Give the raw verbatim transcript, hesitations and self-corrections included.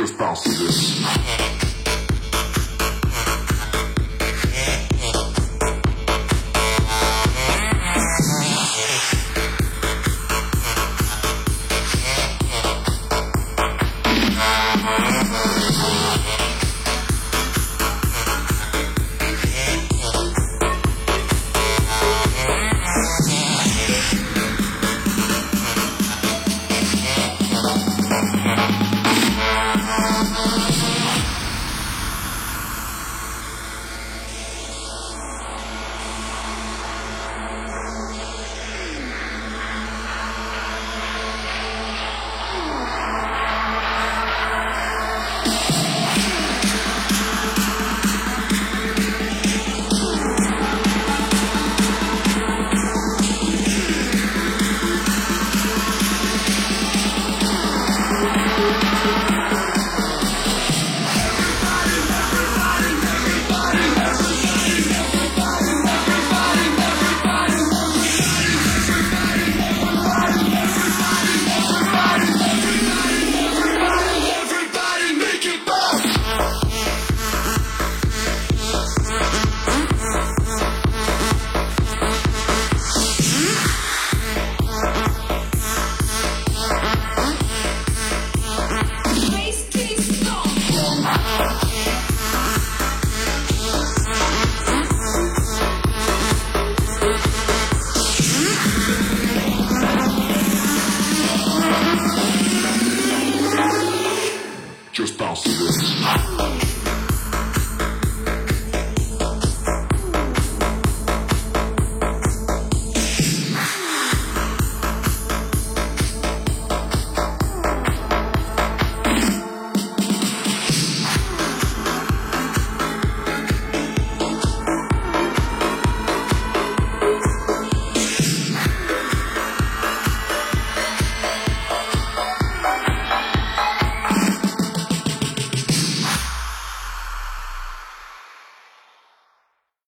just bounce to this. Just bounce to this.